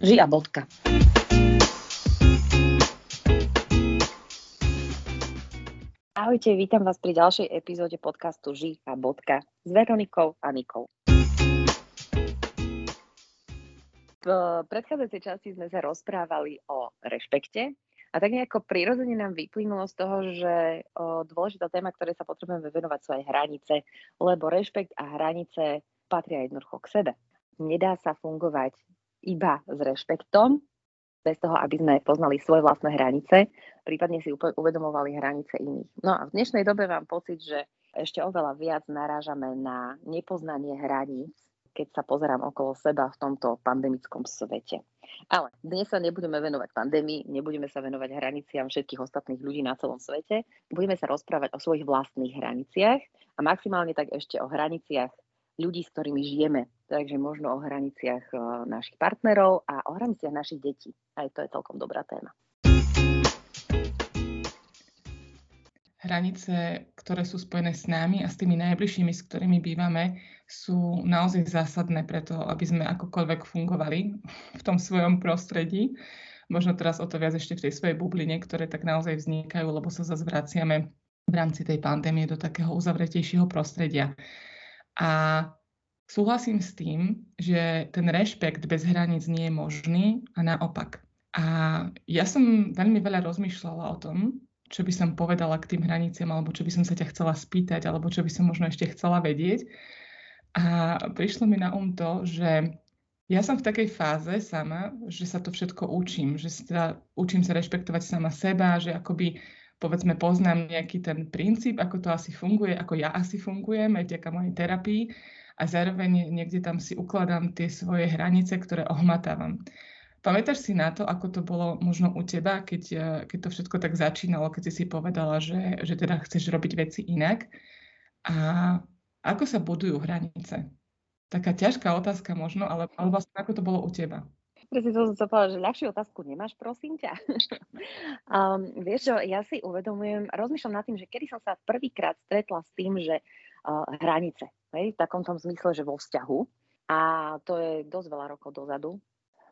Ži a bodka. Ahojte, vítam vás pri ďalšej epizóde podcastu Ži a bodka s Veronikou a Nikou. V predchádzajúcej časti sme sa rozprávali o rešpekte a tak nejako prirodzene nám vyplynulo z toho, že dôležitá téma, ktoré sa potrebujeme venovať, sú aj hranice, lebo rešpekt a hranice patria jednoducho k sebe. Nedá sa fungovať iba s rešpektom, bez toho, aby sme poznali svoje vlastné hranice, prípadne si uvedomovali hranice iných. No a v dnešnej dobe mám pocit, že ešte oveľa viac narážame na nepoznanie hraníc, keď sa pozerám okolo seba v tomto pandemickom svete. Ale dnes sa nebudeme venovať pandémii, nebudeme sa venovať hraniciam všetkých ostatných ľudí na celom svete, budeme sa rozprávať o svojich vlastných hraniciach a maximálne tak ešte o hraniciach ľudí, s ktorými žijeme. Takže možno o hraniciach našich partnerov a o hraniciach našich detí. Aj to je celkom dobrá téma. Hranice, ktoré sú spojené s nami a s tými najbližšími, s ktorými bývame, sú naozaj zásadné pre to, aby sme akokoľvek fungovali v tom svojom prostredí. Možno teraz o to viac ešte v tej svojej bubline, ktoré tak naozaj vznikajú, lebo sa zase vraciame v rámci tej pandémie do takého uzavretejšieho prostredia. A súhlasím s tým, že ten rešpekt bez hraníc nie je možný a naopak. A ja som veľmi veľa rozmýšľala o tom, čo by som povedala k tým hraniciam, alebo čo by som sa ťa chcela spýtať, alebo čo by som možno ešte chcela vedieť. A prišlo mi na um to, že ja som v takej fáze sama, že sa to všetko učím, že sa učím sa rešpektovať sama seba, že akoby povedzme, poznám nejaký ten princíp, ako to asi funguje, ako ja asi fungujem, aj vďaka mojej terapii. A zároveň niekde tam si ukladám tie svoje hranice, ktoré ohmatávam. Pamätáš si na to, ako to bolo možno u teba, keď to všetko tak začínalo, keď si povedala, že teda chceš robiť veci inak? A ako sa budujú hranice? Taká ťažká otázka možno, ale vlastne ako to bolo u teba? Presne to som sa povedala, že ľahšiu otázku nemáš, prosím ťa. Vieš čo, ja si uvedomujem, rozmýšľam nad tým, že kedy som sa prvýkrát stretla s tým, že hranice. Hej, v takom tom zmysle, že vo vzťahu. A to je dosť veľa rokov dozadu.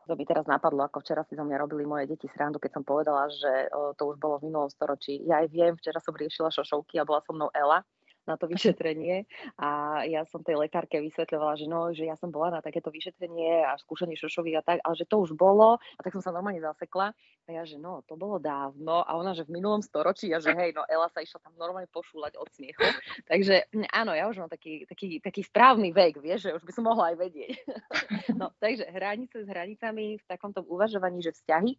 To by teraz napadlo, ako včera si zo mňa robili moje deti srandu, keď som povedala, že to už bolo v minulom storočí. Ja aj viem, včera som riešila šošovky a bola so mnou Ela na to vyšetrenie. A ja som tej lekárke vysvetľovala, že ja som bola na takéto vyšetrenie a skúšanie šošoviek a tak, ale že to už bolo. A tak som sa normálne zasekla. A ja, že no, to bolo dávno. A ona, že v minulom storočí. A ja, že hej, no Ela sa išla tam normálne pošúľať od smiechu. Takže áno, ja už mám taký správny vek, vieš, že už by som mohla aj vedieť. No, takže hranice s hranicami v takomto uvažovaní, že vzťahy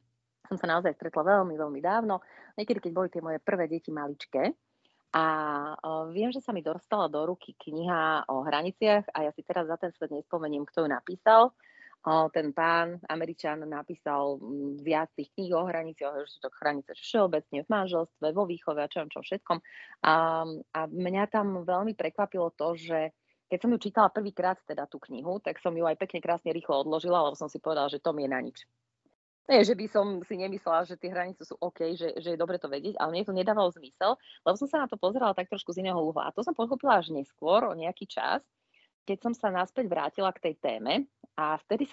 som sa naozaj stretla veľmi, veľmi dávno. Niekedy, keď boli tie moje prvé deti maličké. A viem, že sa mi dostala do ruky kniha o hraniciach a ja si teraz za ten svet nespomeniem, kto ju napísal. Ten pán Američan napísal viac tých kníh o hraniciach, že sú to hranice všeobecne v manželstve, vo výchove a čo všetkom. A mňa tam veľmi prekvapilo to, že keď som ju čítala prvýkrát teda tú knihu, tak som ju aj pekne krásne rýchlo odložila, lebo som si povedala, že to mi je na nič. Nie, že by som si nemyslela, že tie hranice sú OK, že je dobre to vedieť, ale mne to nedávalo zmysel, lebo som sa na to pozerala tak trošku z iného uhla. A to som pochopila až neskôr, o nejaký čas, keď som sa naspäť vrátila k tej téme a vtedy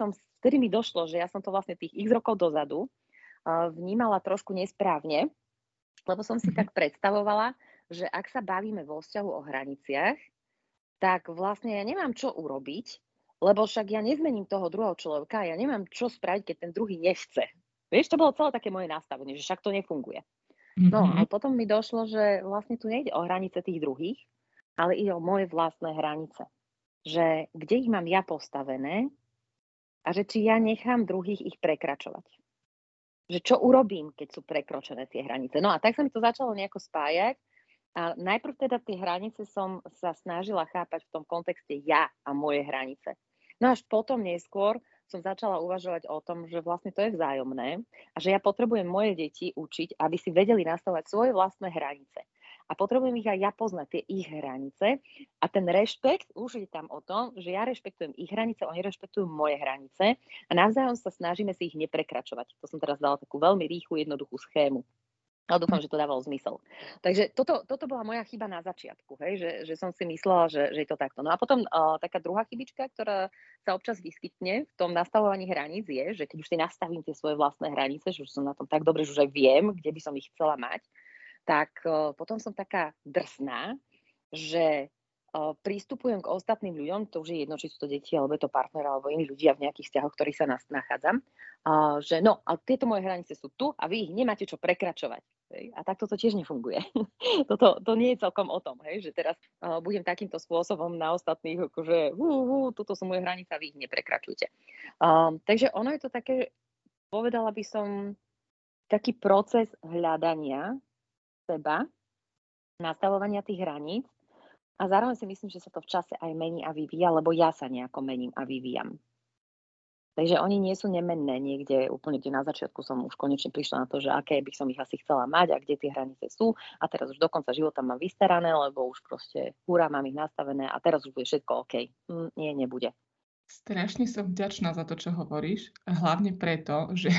mi došlo, že ja som to vlastne tých x rokov dozadu vnímala trošku nesprávne, lebo som si tak predstavovala, že ak sa bavíme vo vzťahu o hraniciach, tak vlastne ja nemám čo urobiť, lebo však ja nezmením toho druhého človeka, ja nemám čo spraviť, keď ten druhý nechce. Vieš, to bolo celé také moje nastavenie, že však to nefunguje. No a potom mi došlo, že vlastne tu nejde o hranice tých druhých, ale ide o moje vlastné hranice. Že kde ich mám ja postavené a že či ja nechám druhých ich prekračovať. Že čo urobím, keď sú prekročené tie hranice. No a tak sa mi to začalo nejako spájať. A najprv teda tie hranice som sa snažila chápať v tom kontexte ja a moje hranice. No až potom neskôr som začala uvažovať o tom, že vlastne to je vzájomné a že ja potrebujem moje deti učiť, aby si vedeli nastavovať svoje vlastné hranice. A potrebujem ich aj ja poznať, tie ich hranice. A ten rešpekt už je tam o tom, že ja rešpektujem ich hranice, oni rešpektujú moje hranice a navzájom sa snažíme si ich neprekračovať. To som teraz dala takú veľmi rýchlu, jednoduchú schému. Ale dúfam, že to dávalo zmysel. Takže toto bola moja chyba na začiatku, hej, že som si myslela, že je to takto. No a potom taká druhá chybička, ktorá sa občas vyskytne v tom nastavovaní hraníc je, že keď už si nastavím tie svoje vlastné hranice, že už som na tom tak dobre, že už aj viem, kde by som ich chcela mať, tak potom som taká drsná, že pristupujem k ostatným ľuďom, to už je jedno, či sú to deti, alebo je to partner, alebo iní ľudia v nejakých vzťahoch, ktorých sa nachádzam, že no, a tieto moje hranice sú tu a vy ich nemáte čo prekračovať. A takto to tiež nefunguje. To nie je celkom o tom, hej, že teraz budem takýmto spôsobom na ostatných, akože toto sú moje hranice a vy ich neprekračujte. Takže ono je to také, povedala by som, taký proces hľadania seba, nastavovania tých hraníc a zároveň si myslím, že sa to v čase aj mení a vyvíja, lebo ja sa nejako mením a vyvíjam. Takže oni nie sú nemenné niekde, úplne kde na začiatku som už konečne prišla na to, že aké by som ich asi chcela mať a kde tie hranice sú. A teraz už do konca života mám vystarané, lebo už proste hurá, mám ich nastavené a teraz už bude všetko OK. Nie, nebude. Strašne som vďačná za to, čo hovoríš. Hlavne preto, že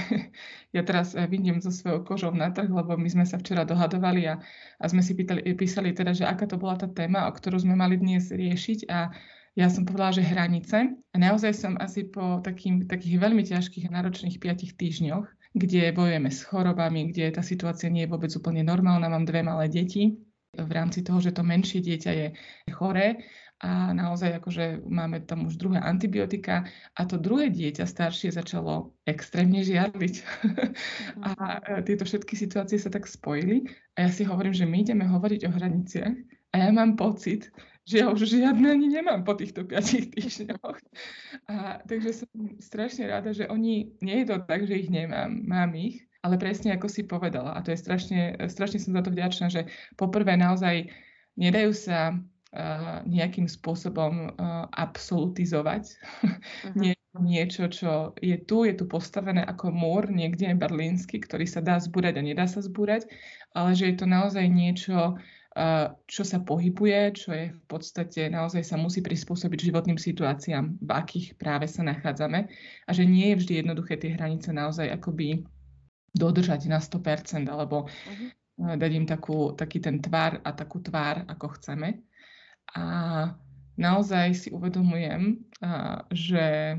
ja teraz vidím so svojou kožou na trh, lebo my sme sa včera dohadovali a sme si písali teda, že aká to bola tá téma, o ktorú sme mali dnes riešiť a ja som povedala, že hranice a naozaj som asi po takých veľmi ťažkých a náročných 5 týždňoch, kde bojujeme s chorobami, kde tá situácia nie je vôbec úplne normálna, mám 2 malé deti. V rámci toho, že to menšie dieťa je choré a naozaj akože máme tam už druhé antibiotika a to druhé dieťa staršie začalo extrémne žiarliť. A tieto všetky situácie sa tak spojili a ja si hovorím, že my ideme hovoriť o hraniciach a ja mám pocit, že ja už žiadne ani nemám po týchto 5 týždňoch. A takže som strašne rada, že oni, nie je to tak, že ich nemám, mám ich, ale presne ako si povedala. A to je strašne som za to vďačná, že poprvé naozaj nedajú sa nejakým spôsobom absolutizovať. Nie niečo, čo je tu postavené ako múr niekde berlínsky, ktorý sa dá zbúrať a nedá sa zbúrať, ale že je to naozaj niečo, čo sa pohybuje, čo je v podstate naozaj sa musí prispôsobiť životným situáciám, v akých práve sa nachádzame a že nie je vždy jednoduché tie hranice naozaj akoby dodržať na 100% alebo dať im taký ten tvar a takú tvár, ako chceme. A naozaj si uvedomujem, že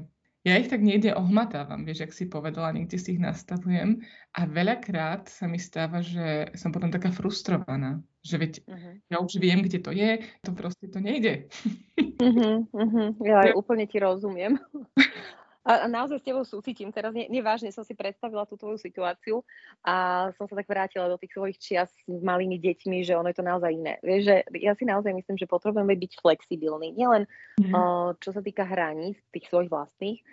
ja ich tak niekde ohmatávam, vieš, ak si povedala, niekde si ich nastavujem a veľakrát sa mi stáva, že som potom taká frustrovaná, že veď ja už viem, kde to je, to proste to nejde. Ja úplne ti rozumiem. A naozaj s tebou súcitím, teraz nevážne som si predstavila tú tvoju situáciu a som sa tak vrátila do tých svojich čias s malými deťmi, že ono je to naozaj iné. Vieš, že ja si naozaj myslím, že potrebujeme byť flexibilní, nielen čo sa týka hraníc tých svojich vlastných,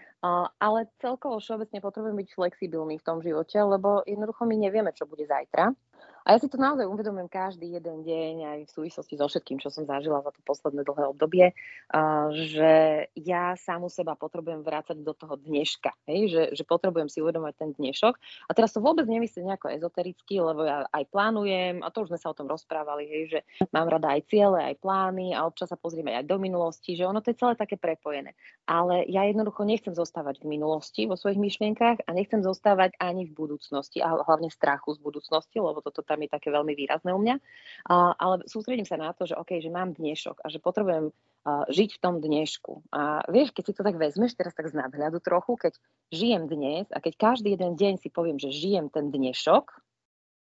ale celkovo všeobecne potrebujeme byť flexibilní v tom živote, lebo jednoducho my nevieme, čo bude zajtra. A ja si to naozaj uvedomujem každý jeden deň aj v súvislosti so všetkým, čo som zažila za to posledné dlhé obdobie, že ja samu seba potrebujem vrácať do toho dneška, hej? Že potrebujem si uvedomovať ten dnešok. A teraz to vôbec nemyslím nejako ezotericky, lebo ja aj plánujem, a to už sme sa o tom rozprávali, hej? Že mám rada aj ciele, aj plány a občas sa pozrieme aj do minulosti, že ono to je celé také prepojené. Ale ja jednoducho nechcem zostávať v minulosti vo svojich myšlienkach a nechcem zostávať ani v budúcnosti a hlavne strachu z budúcnosti, lebo toto tam je také veľmi výrazné u mňa, ale sústredím sa na to, že okej, že mám dnešok a že potrebujem žiť v tom dnešku. A vieš, keď si to tak vezmeš teraz tak z nadhľadu trochu, keď žijem dnes a keď každý jeden deň si poviem, že žijem ten dnešok,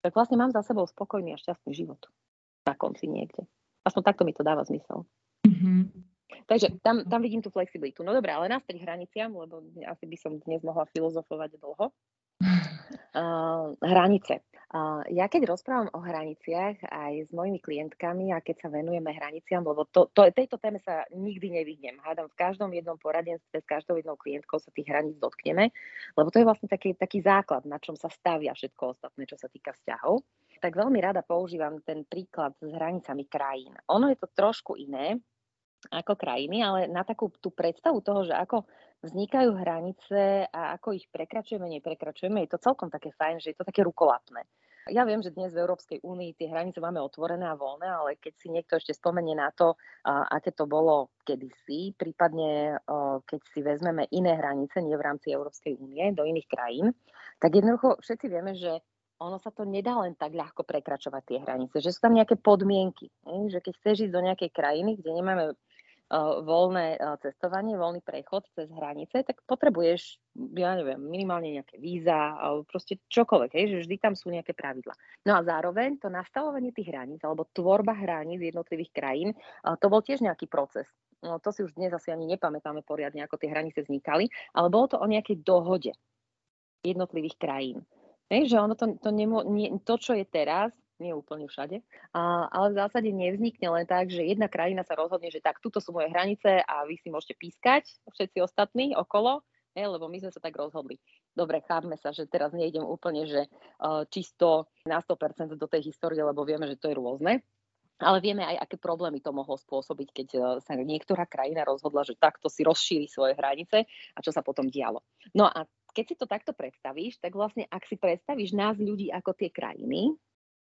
tak vlastne mám za sebou spokojný a šťastný život na konci niekde. Aspoň takto mi to dáva zmysel. Takže tam vidím tú flexibilitu. No dobré, ale naspäť hraniciam, lebo asi by som dnes mohla filozofovať dlho. Hranice. Ja keď rozprávam o hraniciach aj s mojimi klientkami a keď sa venujeme hraniciam, lebo tejto téme sa nikdy nevyhnem. Hádam, v každom jednom poradenstve, s každou jednou klientkou sa tých hraníc dotkneme, lebo to je vlastne taký základ, na čom sa stavia všetko ostatné, čo sa týka vzťahov. Tak veľmi rada používam ten príklad s hranicami krajín. Ono je to trošku iné ako krajiny, ale na takú tú predstavu toho, že ako vznikajú hranice a ako ich prekračujeme, neprekračujeme, je to celkom také fajn, že je to také rukolapné. Ja viem, že dnes v Európskej únii tie hranice máme otvorené a voľné, ale keď si niekto ešte spomenie na to, aké to bolo kedysi, prípadne keď si vezmeme iné hranice, nie v rámci Európskej únie, do iných krajín, tak jednoducho všetci vieme, že ono sa to nedá len tak ľahko prekračovať tie hranice, že sú tam nejaké podmienky, že keď chceš ísť do nejakej krajiny, kde nemáme voľné cestovanie, voľný prechod cez hranice, tak potrebuješ, ja neviem, minimálne nejaké víza alebo proste čokoľvek, hej, že vždy tam sú nejaké pravidlá. No a zároveň to nastavovanie tých hraníc alebo tvorba hraníc jednotlivých krajín, to bol tiež nejaký proces. No, to si už dnes asi ani nepamätáme poriadne, ako tie hranice vznikali, ale bolo to o nejakej dohode jednotlivých krajín. Hej, že ono to, čo je teraz, nie úplne všade, ale v zásade nevznikne len tak, že jedna krajina sa rozhodne, že tak, tuto sú moje hranice a vy si môžete pískať všetci ostatní okolo, lebo my sme sa tak rozhodli. Dobre, chápme sa, že teraz nejdem úplne, že čisto na 100% do tej histórie, lebo vieme, že to je rôzne, ale vieme aj, aké problémy to mohlo spôsobiť, keď sa niektorá krajina rozhodla, že takto si rozšíri svoje hranice a čo sa potom dialo. No a keď si to takto predstavíš, tak vlastne ak si predstavíš nás ľudí ako tie krajiny,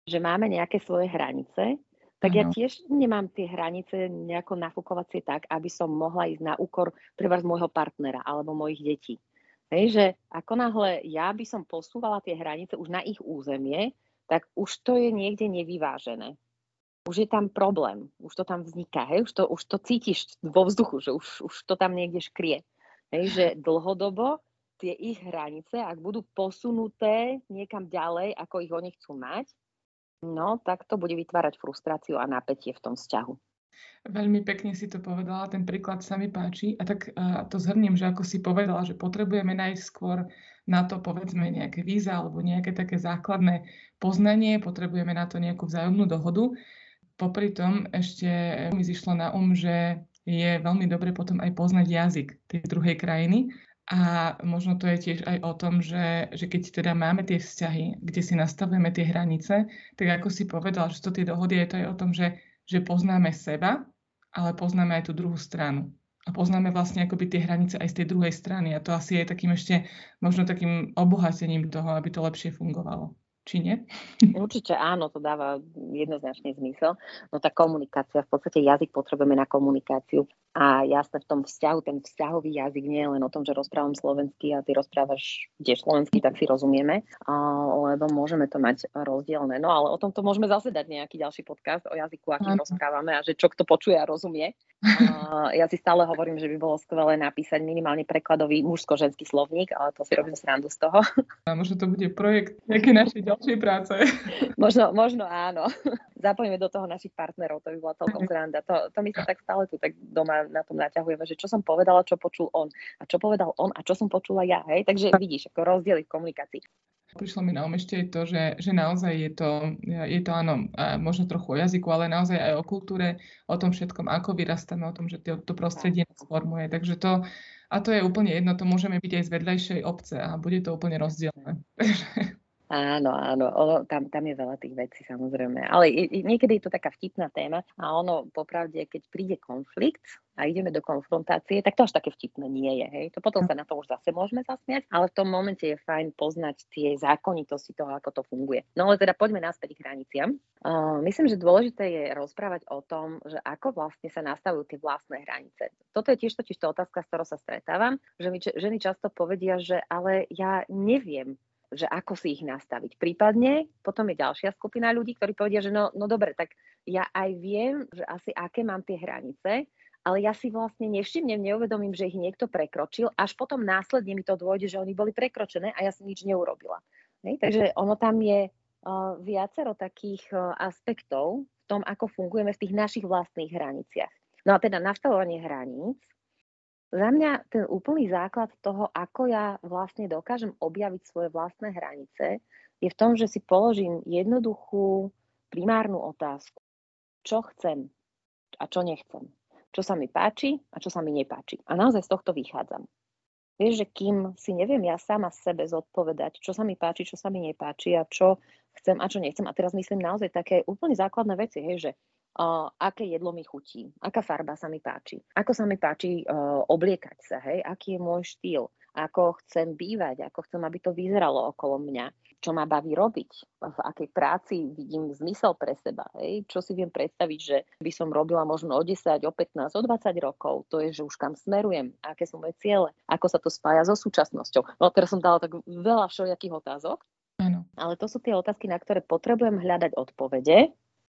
že máme nejaké svoje hranice, tak ja tiež nemám tie hranice nejako nafúkovacie tak, aby som mohla ísť na úkor treba z môjho partnera alebo mojich detí. Hej, že ako náhle ja by som posúvala tie hranice už na ich územie, tak už to je niekde nevyvážené. Už je tam problém, už to tam vzniká, hej, už to cítiš vo vzduchu, že už to tam niekde škrie. Hej, že dlhodobo tie ich hranice, ak budú posunuté niekam ďalej, ako ich oni chcú mať, no, tak to bude vytvárať frustráciu a napätie v tom vzťahu. Veľmi pekne si to povedala, ten príklad sa mi páči. A tak to zhrniem, že ako si povedala, že potrebujeme najskôr na to, povedzme, nejaké víza alebo nejaké také základné poznanie, potrebujeme na to nejakú vzájomnú dohodu. Popri tom ešte mi zišlo na že je veľmi dobre potom aj poznať jazyk tej druhej krajiny. A možno to je tiež aj o tom, že keď teda máme tie vzťahy, kde si nastavujeme tie hranice, tak ako si povedal, že to tie dohody je to aj o tom, že poznáme seba, ale poznáme aj tú druhú stranu. A poznáme vlastne akoby tie hranice aj z tej druhej strany. A to asi je takým ešte možno takým obohatením toho, aby to lepšie fungovalo. Či nie? Určite áno, to dáva jednoznačný zmysel. No tá komunikácia, v podstate jazyk potrebujeme na komunikáciu a jasne v tom vzťahu, ten vzťahový jazyk nie je len o tom, že rozprávam slovensky a ty rozprávaš tiež slovensky, tak si rozumieme, lebo môžeme to mať rozdielne. No ale o tomto môžeme zase dať nejaký ďalší podcast o jazyku, akým rozprávame a že čo kto počuje a rozumie. Ja si stále hovorím, že by bolo skvelé napísať minimálne prekladový mužsko-ženský slovník, ale to si robím srandu z toho. A možno to bude projekt nejaké našej ďalšej práce. Možno áno. Zapojíme do toho našich partnerov, to by bola celkom sranda. To my sa tak stále tu tak doma na tom naťahujeme, že čo som povedala, čo počul on a čo povedal on a čo som počula ja. Hej? Takže vidíš, ako rozdiely v komunikácii. Prišlo mi na um ešte to, že naozaj je to áno, možno trochu o jazyku, ale naozaj aj o kultúre, o tom všetkom, ako vyrastáme, o tom, že to prostredie nás formuje. Takže to, a to je úplne jedno, to môžeme byť aj z vedľajšej obce a bude to úplne rozdielne. Áno, tam je veľa tých vecí samozrejme, ale niekedy je to taká vtipná téma a ono popravde, keď príde konflikt a ideme do konfrontácie, tak to až také vtipné nie je, hej, to potom sa na to už zase môžeme zasmiať, ale v tom momente je fajn poznať tie zákonitosti toho, ako to funguje. No ale teda poďme naspäť k hraniciam. Myslím, že dôležité je rozprávať o tom, že ako vlastne sa nastavujú tie vlastné hranice. Toto je tiež totiž to otázka, s ktorou sa stretávam, že mi ženy často povedia, že ale ja neviem, že ako si ich nastaviť. Prípadne potom je ďalšia skupina ľudí, ktorí povedia, že no dobre, tak ja aj viem, že asi aké mám tie hranice, ale ja si vlastne neuvedomím, že ich niekto prekročil, až potom následne mi to dôjde, že oni boli prekročené a ja si nič neurobila. Ne? Takže ono tam je viacero takých aspektov v tom, ako fungujeme v tých našich vlastných hraniciach. No a teda nastavovanie hraníc. Za mňa ten úplný základ toho, ako ja vlastne dokážem objaviť svoje vlastné hranice, je v tom, že si položím jednoduchú primárnu otázku. Čo chcem a čo nechcem? Čo sa mi páči a čo sa mi nepáči? A naozaj z tohto vychádzam. Vieš, že kým si neviem ja sama sebe zodpovedať, čo sa mi páči, čo sa mi nepáči a čo chcem a čo nechcem. A teraz myslím naozaj také úplne základné veci, hej, že aké jedlo mi chutí, aká farba sa mi páči, ako sa mi páči obliekať sa, hej, aký je môj štýl, ako chcem bývať, ako chcem, aby to vyzeralo okolo mňa, čo ma baví robiť, v akej práci vidím zmysel pre seba, hej, čo si viem predstaviť, že by som robila možno o 10, o 15, o 20 rokov, to je, že už kam smerujem, aké sú moje ciele, ako sa to spája so súčasnosťou. No teraz som dala tak veľa všelijakých otázok. Áno. Ale to sú tie otázky, na ktoré potrebujem hľadať odpovede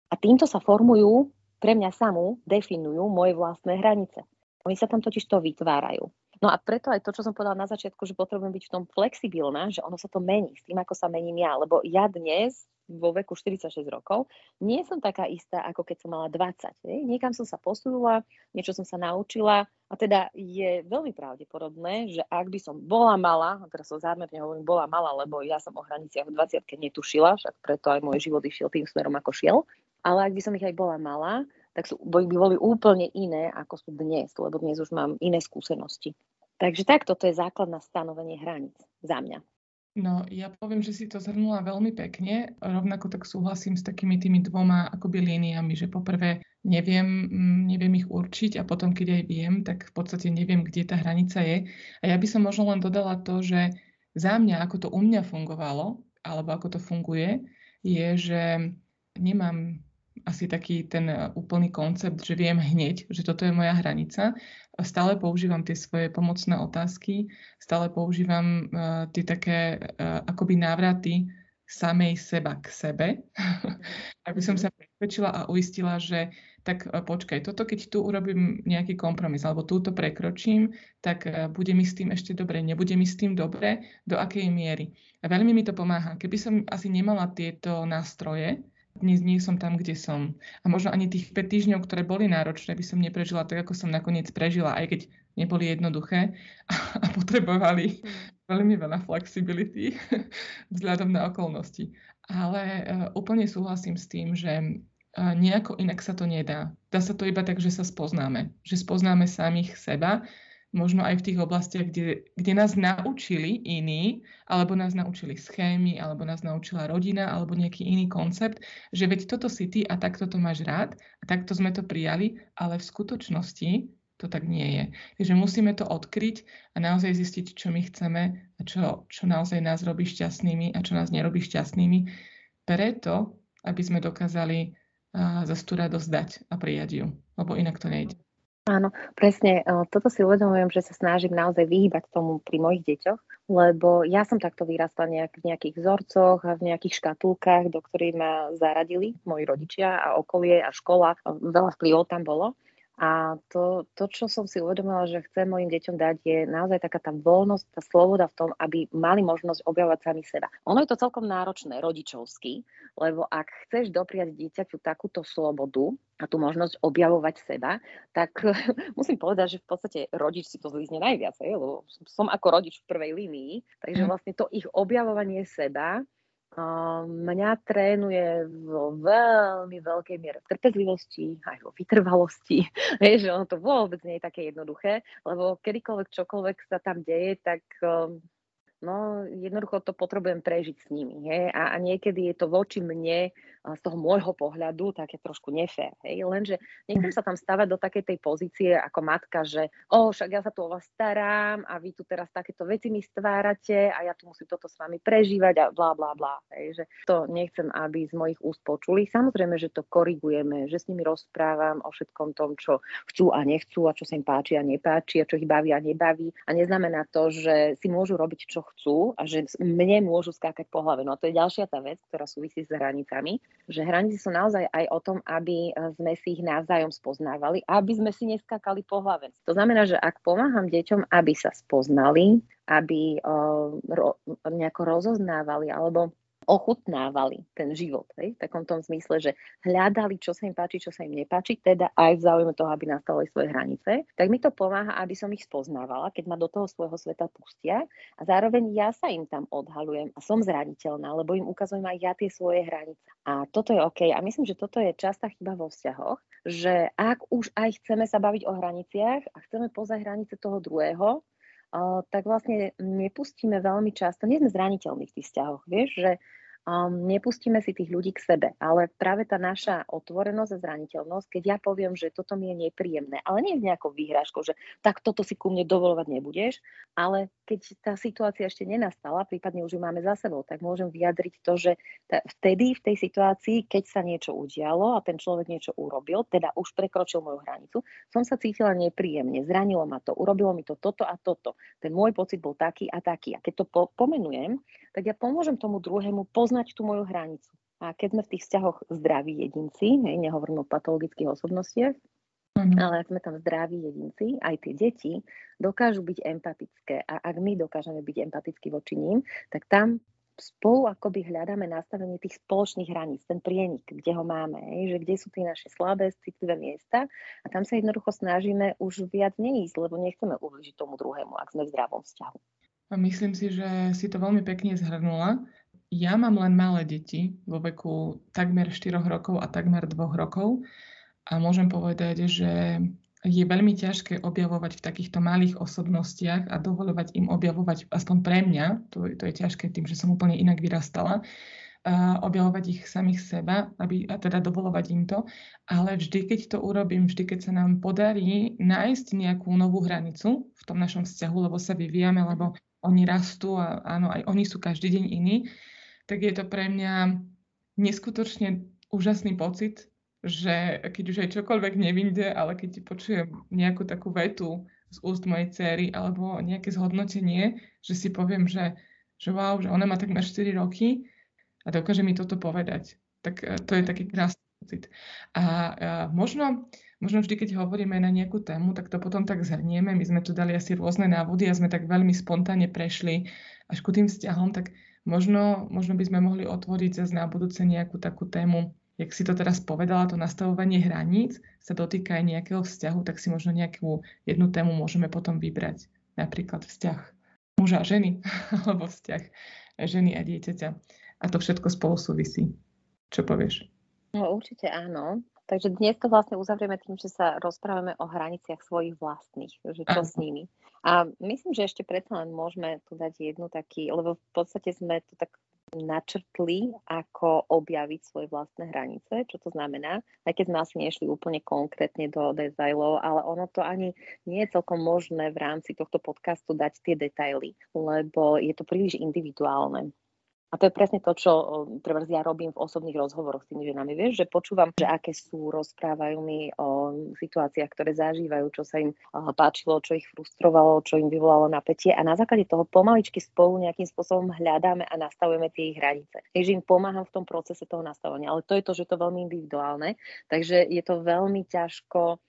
a týmto sa formujú, pre mňa samú definujú moje vlastné hranice. Oni sa tam totiž to vytvárajú. No a preto aj to, čo som povedala na začiatku, že potrebujem byť v tom flexibilná, že ono sa to mení s tým, ako sa mením ja. Lebo ja dnes vo veku 46 rokov nie som taká istá, ako keď som mala 20. Niekam som sa posunula, niečo som sa naučila a teda je veľmi pravdepodobné, že ak by som bola malá, a teraz som zámerne hovorím bola malá, lebo ja som o hraniciach v 20-ke netušila, však preto aj môj život išiel tým smerom, ako šiel. Ale ak by som ich aj bola malá, tak by boli úplne iné, ako sú dnes, lebo dnes už mám iné skúsenosti. Takže takto to je základ na stanovenie hraníc za mňa. No, ja poviem, že si to zhrnula veľmi pekne. Rovnako tak súhlasím s takými tými dvoma akoby líniami, že poprvé neviem ich určiť a potom, keď aj viem, tak v podstate neviem, kde tá hranica je. A ja by som možno len dodala to, že za mňa, ako to u mňa fungovalo, alebo ako to funguje, je, že nemám asi taký ten úplný koncept, že viem hneď, že toto je moja hranica. Stále používam tie svoje pomocné otázky, stále používam tie také akoby návraty samej seba k sebe, aby som sa presvedčila a uistila, že tak počkaj, toto keď tu urobím nejaký kompromis alebo túto prekročím, tak bude mi s tým ešte dobre, nebude mi s tým dobre, do akej miery. A veľmi mi to pomáha. Keby som asi nemala tieto nástroje, dnes nie som tam, kde som. A možno ani tých 5 týždňov, ktoré boli náročné, by som neprežila tak, ako som nakoniec prežila, aj keď neboli jednoduché a potrebovali veľmi veľa flexibility vzhľadom na okolnosti. Ale úplne súhlasím s tým, že nejako inak sa to nedá. Dá sa to iba tak, že sa spoznáme. Že spoznáme samých seba, možno aj v tých oblastiach, kde nás naučili iní, alebo nás naučili schémy, alebo nás naučila rodina, alebo nejaký iný koncept, že veď toto si ty a takto to máš rád a takto sme to prijali, ale v skutočnosti to tak nie je. Takže musíme to odkryť a naozaj zistiť, čo my chceme a čo naozaj nás robí šťastnými a čo nás nerobí šťastnými, preto, aby sme dokázali za tú radosť dať a prijať ju, lebo inak to nejde. Áno, presne. Toto si uvedomujem, že sa snažím naozaj vyhýbať tomu pri mojich deťoch, lebo ja som takto vyrastla v nejakých vzorcoch a v nejakých škatulkách, do ktorých ma zaradili moji rodičia a okolie a škola. Veľa vplyvov tam bolo. A to, čo som si uvedomila, že chcem mojim deťom dať, je naozaj taká tá voľnosť, tá sloboda v tom, aby mali možnosť objavovať sami seba. Ono je to celkom náročné, rodičovský, lebo ak chceš dopriať dieťaťu takúto slobodu a tú možnosť objavovať seba, tak musím povedať, že v podstate rodič si to zlízne najviac, lebo som ako rodič v prvej línii, takže vlastne to ich objavovanie seba mňa trénuje vo veľmi veľkej miere v trpezlivosti, aj vo vytrvalosti. Vieš, že ono to vôbec nie je také jednoduché, lebo kedykoľvek, čokoľvek sa tam deje, tak jednoducho to potrebujem prežiť s nimi. A niekedy je to voči mne z toho môjho pohľadu také trošku nefér. Lenže nechcem sa tam stavať do takej tej pozície ako matka, že však ja sa tu o vás starám a vy tu teraz takéto veci mi stvárate a ja tu musím toto s vami prežívať a blá, blá, blá. Že to nechcem, aby z mojich úst počuli. Samozrejme, že to korigujeme, že s nimi rozprávam o všetkom tom, čo chcú a nechcú a čo sa im páči a nepáči a čo ich baví a nebaví. A neznamená to, že si môžu robiť, čo chcú a že mne môžu skákať po hlave. No a to je ďalšia tá vec, ktorá súvisí s hranicami, že hranice sú naozaj aj o tom, aby sme si ich navzájom spoznávali, aby sme si neskákali po hlave. To znamená, že ak pomáham deťom, aby sa spoznali, aby nejako rozoznávali alebo ochutnávali ten život. V takom tom zmysle, že hľadali, čo sa im páči, čo sa im nepáči, teda aj v záujme toho, aby nastavili svoje hranice, tak mi to pomáha, aby som ich spoznávala, keď ma do toho svojho sveta pustia a zároveň ja sa im tam odhaľujem a som zraniteľná, lebo im ukazujem aj ja tie svoje hranice. A toto je OK. A myslím, že toto je častá chyba vo vzťahoch, že ak už aj chceme sa baviť o hraniciach a chceme poznať hranice toho druhého, tak vlastne nepustíme veľmi často, nie sme zraniteľní v tých vzťahoch, vieš, že nepustíme si tých ľudí k sebe, ale práve tá naša otvorenosť a zraniteľnosť, keď ja poviem, že toto mi je nepríjemné, ale nie je nejakou výhrážkou, že tak toto si ku mne dovoľovať nebudeš, ale keď tá situácia ešte nenastala, prípadne už ju máme za sebou, tak môžem vyjadriť to, že vtedy v tej situácii, keď sa niečo udialo a ten človek niečo urobil, teda už prekročil moju hranicu, som sa cítila nepríjemne, zranilo ma to, urobilo mi to toto a toto. Ten môj pocit bol taký a taký. A keď to pomenujem, tak ja pomôžem tomu druhému poznať tú moju hranicu. A keď sme v tých vzťahoch zdraví jedinci, nehovorím o patologických osobnostiach, ale ak sme tam zdraví jedinci, aj tie deti dokážu byť empatické. A ak my dokážeme byť empatickí voči ním, tak tam spolu akoby hľadáme nastavenie tých spoločných hraníc, ten prienik, kde ho máme, že kde sú tie naše slabé, citlivé miesta a tam sa jednoducho snažíme už viac neísť, lebo nechceme ublížiť tomu druhému, ak sme v zdravom vzťahu. Myslím si, že si to veľmi pekne zhrnula. Ja mám len malé deti vo veku takmer 4 rokov a takmer 2 rokov a môžem povedať, že je veľmi ťažké objavovať v takýchto malých osobnostiach a dovoľovať im objavovať, aspoň pre mňa, to je ťažké tým, že som úplne inak vyrastala, objavovať ich samých seba, a teda dovoľovať im to. Ale vždy, keď to urobím, vždy, keď sa nám podarí nájsť nejakú novú hranicu v tom našom vzťahu, lebo sa vyvíjame, lebo oni rastú a áno, aj oni sú každý deň iní, tak je to pre mňa neskutočne úžasný pocit, že keď už aj čokoľvek nevyjde, ale keď ti počujem nejakú takú vetu z úst mojej dcery alebo nejaké zhodnotenie, že si poviem, že wow, že ona má takmer 4 roky a dokáže mi toto povedať. Tak to je taký krásny pocit. A možno vždy, keď hovoríme na nejakú tému, tak to potom tak zhrnieme. My sme tu dali asi rôzne návody a sme tak veľmi spontánne prešli až ku tým vzťahom, tak možno by sme mohli otvoriť zase na budúce nejakú takú tému. Jak si to teraz povedala, to nastavovanie hraníc sa dotýka aj nejakého vzťahu, tak si možno nejakú jednu tému môžeme potom vybrať. Napríklad vzťah muža a ženy, alebo vzťah ženy a dieťaťa. A to všetko spolu súvisí. Čo povieš? No určite áno. Takže dnes to vlastne uzavrieme tým, že sa rozprávame o hraniciach svojich vlastných, že čo s nimi. A myslím, že ešte predsa len môžeme tu dať jednu taký, lebo v podstate sme tu tak načrtli, ako objaviť svoje vlastné hranice, čo to znamená. Aj keď sme asi nešli úplne konkrétne do detailov, ale ono to ani nie je celkom možné v rámci tohto podcastu dať tie detaily, lebo je to príliš individuálne. A to je presne to, čo treba ja robím v osobných rozhovoroch s tými ženami. Vieš, že počúvam, že aké sú, rozprávajú mi o situáciách, ktoré zažívajú, čo sa im páčilo, čo ich frustrovalo, čo im vyvolalo napätie. A na základe toho pomaličky spolu nejakým spôsobom hľadáme a nastavujeme tie ich hranice. Takže im pomáham v tom procese toho nastavovania. Ale to je to, že to je veľmi individuálne. Takže je to veľmi ťažko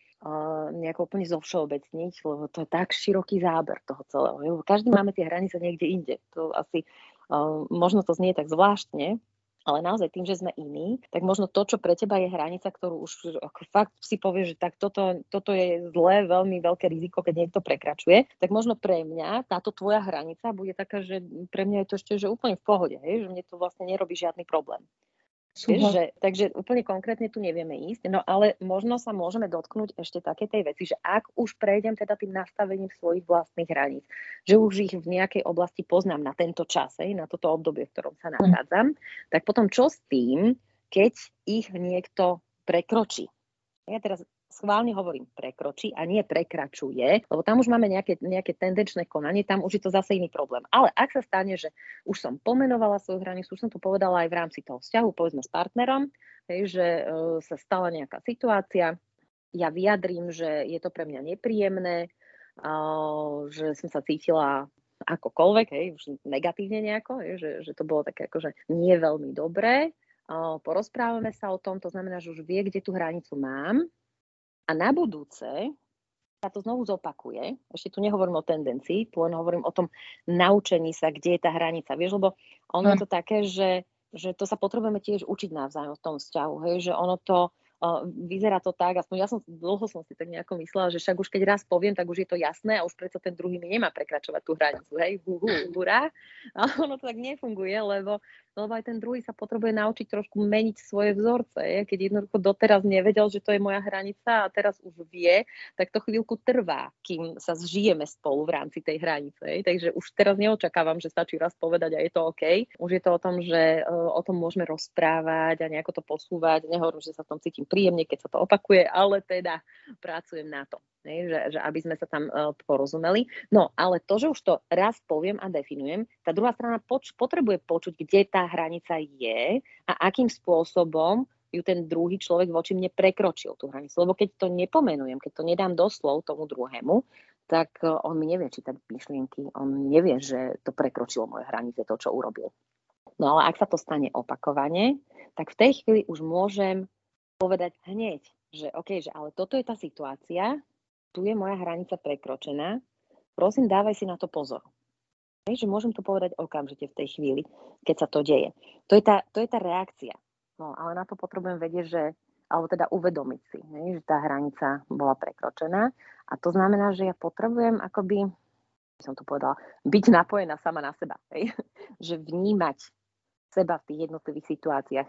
nejako úplne zo všeobecných, lebo to je tak široký záber toho celého. Každý máme tie hranice niekde inde. To asi možno to znie tak zvláštne, ale naozaj tým, že sme iní, tak možno to, čo pre teba je hranica, ktorú už fakt si povieš, že tak toto je zlé, veľmi veľké riziko, keď niekto prekračuje, tak možno pre mňa táto tvoja hranica bude taká, že pre mňa je to ešte že úplne v pohode, hej? Že mne to vlastne nerobí žiadny problém. Takže úplne konkrétne tu nevieme ísť, no ale možno sa môžeme dotknúť ešte také tej veci, že ak už prejdem teda tým nastavením svojich vlastných hraníc, že už ich v nejakej oblasti poznám na tento čas, na toto obdobie, v ktorom sa nachádzam, tak potom čo s tým, keď ich niekto prekročí? Ja teraz schválne hovorím prekročí a nie prekračuje, lebo tam už máme nejaké tendenčné konanie, tam už je to zase iný problém. Ale ak sa stane, že už som pomenovala svoju hranicu, už som to povedala aj v rámci toho vzťahu, povedzme s partnerom, že sa stala nejaká situácia, ja vyjadrím, že je to pre mňa nepríjemné, že som sa cítila akokoľvek, už negatívne nejako, že to bolo také akože nie veľmi dobré. Porozprávame sa o tom, to znamená, že už vie, kde tú hranicu mám. A na budúce sa to znovu zopakuje. Ešte tu nehovorím o tendencii, tu len hovorím o tom naučení sa, kde je tá hranica. Vieš, lebo ono je to také, že to sa potrebujeme tiež učiť navzájom v tom vzťahu. Hej? Že ono to vyzerá to tak, aspoň ja som dlho si tak nejako myslela, že však už keď raz poviem, tak už je to jasné a už predsa ten druhý mi nemá prekračovať tú hranicu. Hej, hurá. Ale ono to tak nefunguje, lebo aj ten druhý sa potrebuje naučiť trošku meniť svoje vzorce. Keď jednoducho doteraz nevedel, že to je moja hranica a teraz už vie, tak to chvíľku trvá, kým sa zžijeme spolu v rámci tej hranice. Takže už teraz neočakávam, že stačí raz povedať a je to OK. Už je to o tom, že o tom môžeme rozprávať a nejako to posúvať. Nehovorím, že sa v tom cítim príjemne, keď sa to opakuje, ale teda pracujem na tom. Že aby sme sa tam porozumeli. No, ale to, že už to raz poviem a definujem, tá druhá strana potrebuje počuť, kde tá hranica je a akým spôsobom ju ten druhý človek voči mne prekročil tú hranicu. Lebo keď to nepomenujem, keď to nedám doslov tomu druhému, tak on mi nevie čítať myšlienky, on nevie, že to prekročilo moje hranice, to, čo urobil. No ale ak sa to stane opakovane, tak v tej chvíli už môžem povedať hneď, že OK, že ale toto je tá situácia, tu je moja hranica prekročená, prosím, dávaj si na to pozor. Že môžem to povedať okamžite v tej chvíli, keď sa to deje. To je tá reakcia. No, ale na to potrebujem vedieť, uvedomiť si, že tá hranica bola prekročená. A to znamená, že ja potrebujem akoby, som to povedala, byť napojená sama na seba. Že vnímať seba v tých jednotlivých situáciách,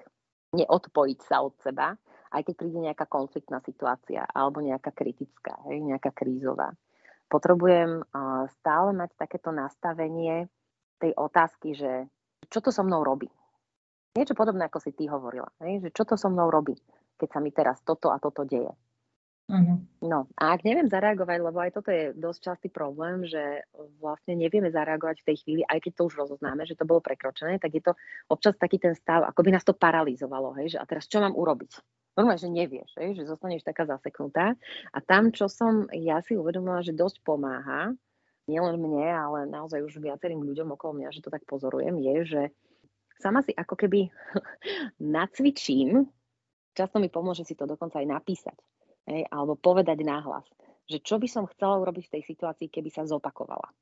neodpojiť sa od seba, aj keď príde nejaká konfliktná situácia alebo nejaká kritická, nejaká krízová. Potrebujem stále mať takéto nastavenie tej otázky, že čo to so mnou robí. Niečo podobné, ako si ty hovorila. Že čo to so mnou robí, keď sa mi teraz toto a toto deje. Uh-huh. No a ak neviem zareagovať, lebo aj toto je dosť častý problém, že vlastne nevieme zareagovať v tej chvíli, aj keď to už rozoznáme, že to bolo prekročené, tak je to občas taký ten stav, ako by nás to paralizovalo. Že a teraz čo mám urobiť? Normálne, že nevieš, že zostaneš taká zaseknutá. A tam, čo som ja si uvedomila, že dosť pomáha, nielen mne, ale naozaj už viacerým ľuďom okolo mňa, že to tak pozorujem, je, že sama si ako keby nacvičím, často mi pomôže si to dokonca aj napísať, alebo povedať nahlas, že čo by som chcela urobiť v tej situácii, keby sa zopakovala.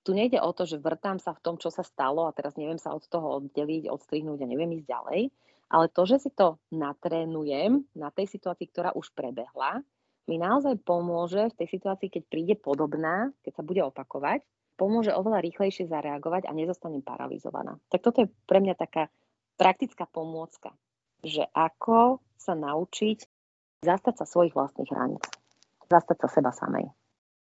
Tu nejde o to, že vrtám sa v tom, čo sa stalo a teraz neviem sa od toho oddeliť, odstrihnúť a neviem ísť ďalej, ale to, že si to natrénujem na tej situácii, ktorá už prebehla, mi naozaj pomôže v tej situácii, keď príde podobná, keď sa bude opakovať, pomôže oveľa rýchlejšie zareagovať a nezostanem paralizovaná. Tak toto je pre mňa taká praktická pomôcka, že ako sa naučiť zastať sa svojich vlastných hraníc, zastať sa seba samej.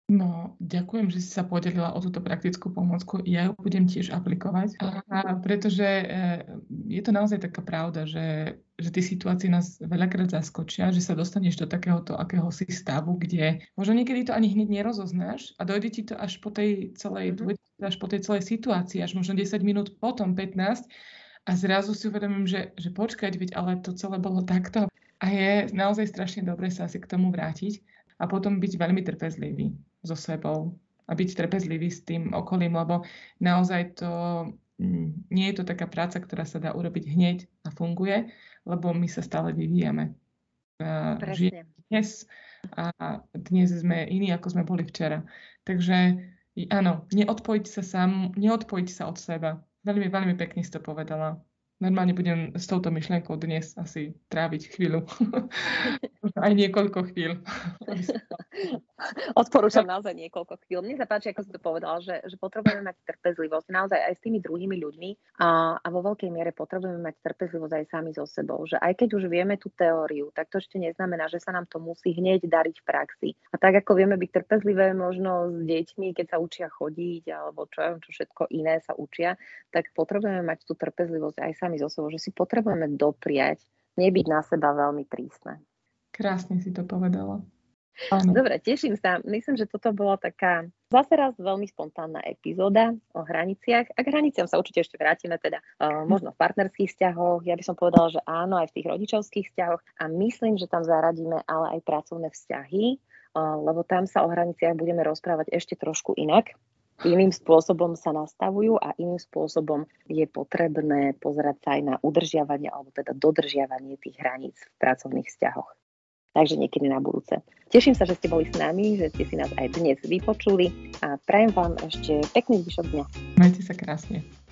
No, ďakujem, že si sa podelila o túto praktickú pomôcku. Ja ju budem tiež aplikovať, pretože je to naozaj taká pravda, že tie situácie nás veľakrát zaskočia, že sa dostaneš do takéhoto akéhosi stavu, kde možno niekedy to ani hneď nerozoznáš a dojde ti to až po tej celej, situácii, až možno 10 minút potom, 15, a zrazu si uvedomím, že počkať, veď ale to celé bolo takto. A je naozaj strašne dobre sa asi k tomu vrátiť a potom byť veľmi trpezlivý so sebou a byť trpezlivý s tým okolím, lebo naozaj to nie je to taká práca, ktorá sa dá urobiť hneď a funguje, lebo my sa stále vyvíjame. Žijeme dnes a dnes sme iní, ako sme boli včera. Takže áno, neodpojiť sa od seba. Veľmi, veľmi pekne si to povedala. Normálne budem s touto myšlienkou dnes asi tráviť chvíľu. Aj niekoľko chvíľ. Odporúčam naozaj niekoľko chvíľ. Mne sa páči, ako si to povedala, že potrebujeme mať trpezlivosť naozaj aj s tými druhými ľuďmi a vo veľkej miere potrebujeme mať trpezlivosť aj sami so sebou. Že aj keď už vieme tú teóriu, tak to ešte neznamená, že sa nám to musí hneď dariť v praxi. A tak ako vieme byť trpezlivé možno s deťmi, keď sa učia chodiť alebo čo všetko iné sa učia, tak potrebujeme mať tú trpezlivosť aj sami so sebou, že si potrebujeme dopriať, nebyť na seba veľmi prísne. Krásne si to povedala. Áno. Dobre, teším sa. Myslím, že toto bola taká zase raz veľmi spontánna epizóda o hraniciach. A k hraniciam sa určite ešte vrátime, teda možno v partnerských vzťahoch. Ja by som povedala, že áno, aj v tých rodičovských vzťahoch. A myslím, že tam zaradíme ale aj pracovné vzťahy, lebo tam sa o hraniciach budeme rozprávať ešte trošku inak. Iným spôsobom sa nastavujú a iným spôsobom je potrebné pozerať sa aj na udržiavanie alebo teda dodržiavanie tých hraníc v pracovných vzťahoch. Takže niekedy na budúce. Teším sa, že ste boli s nami, že ste si nás aj dnes vypočuli a prajem vám ešte pekný zvyšok dňa. Majte sa krásne.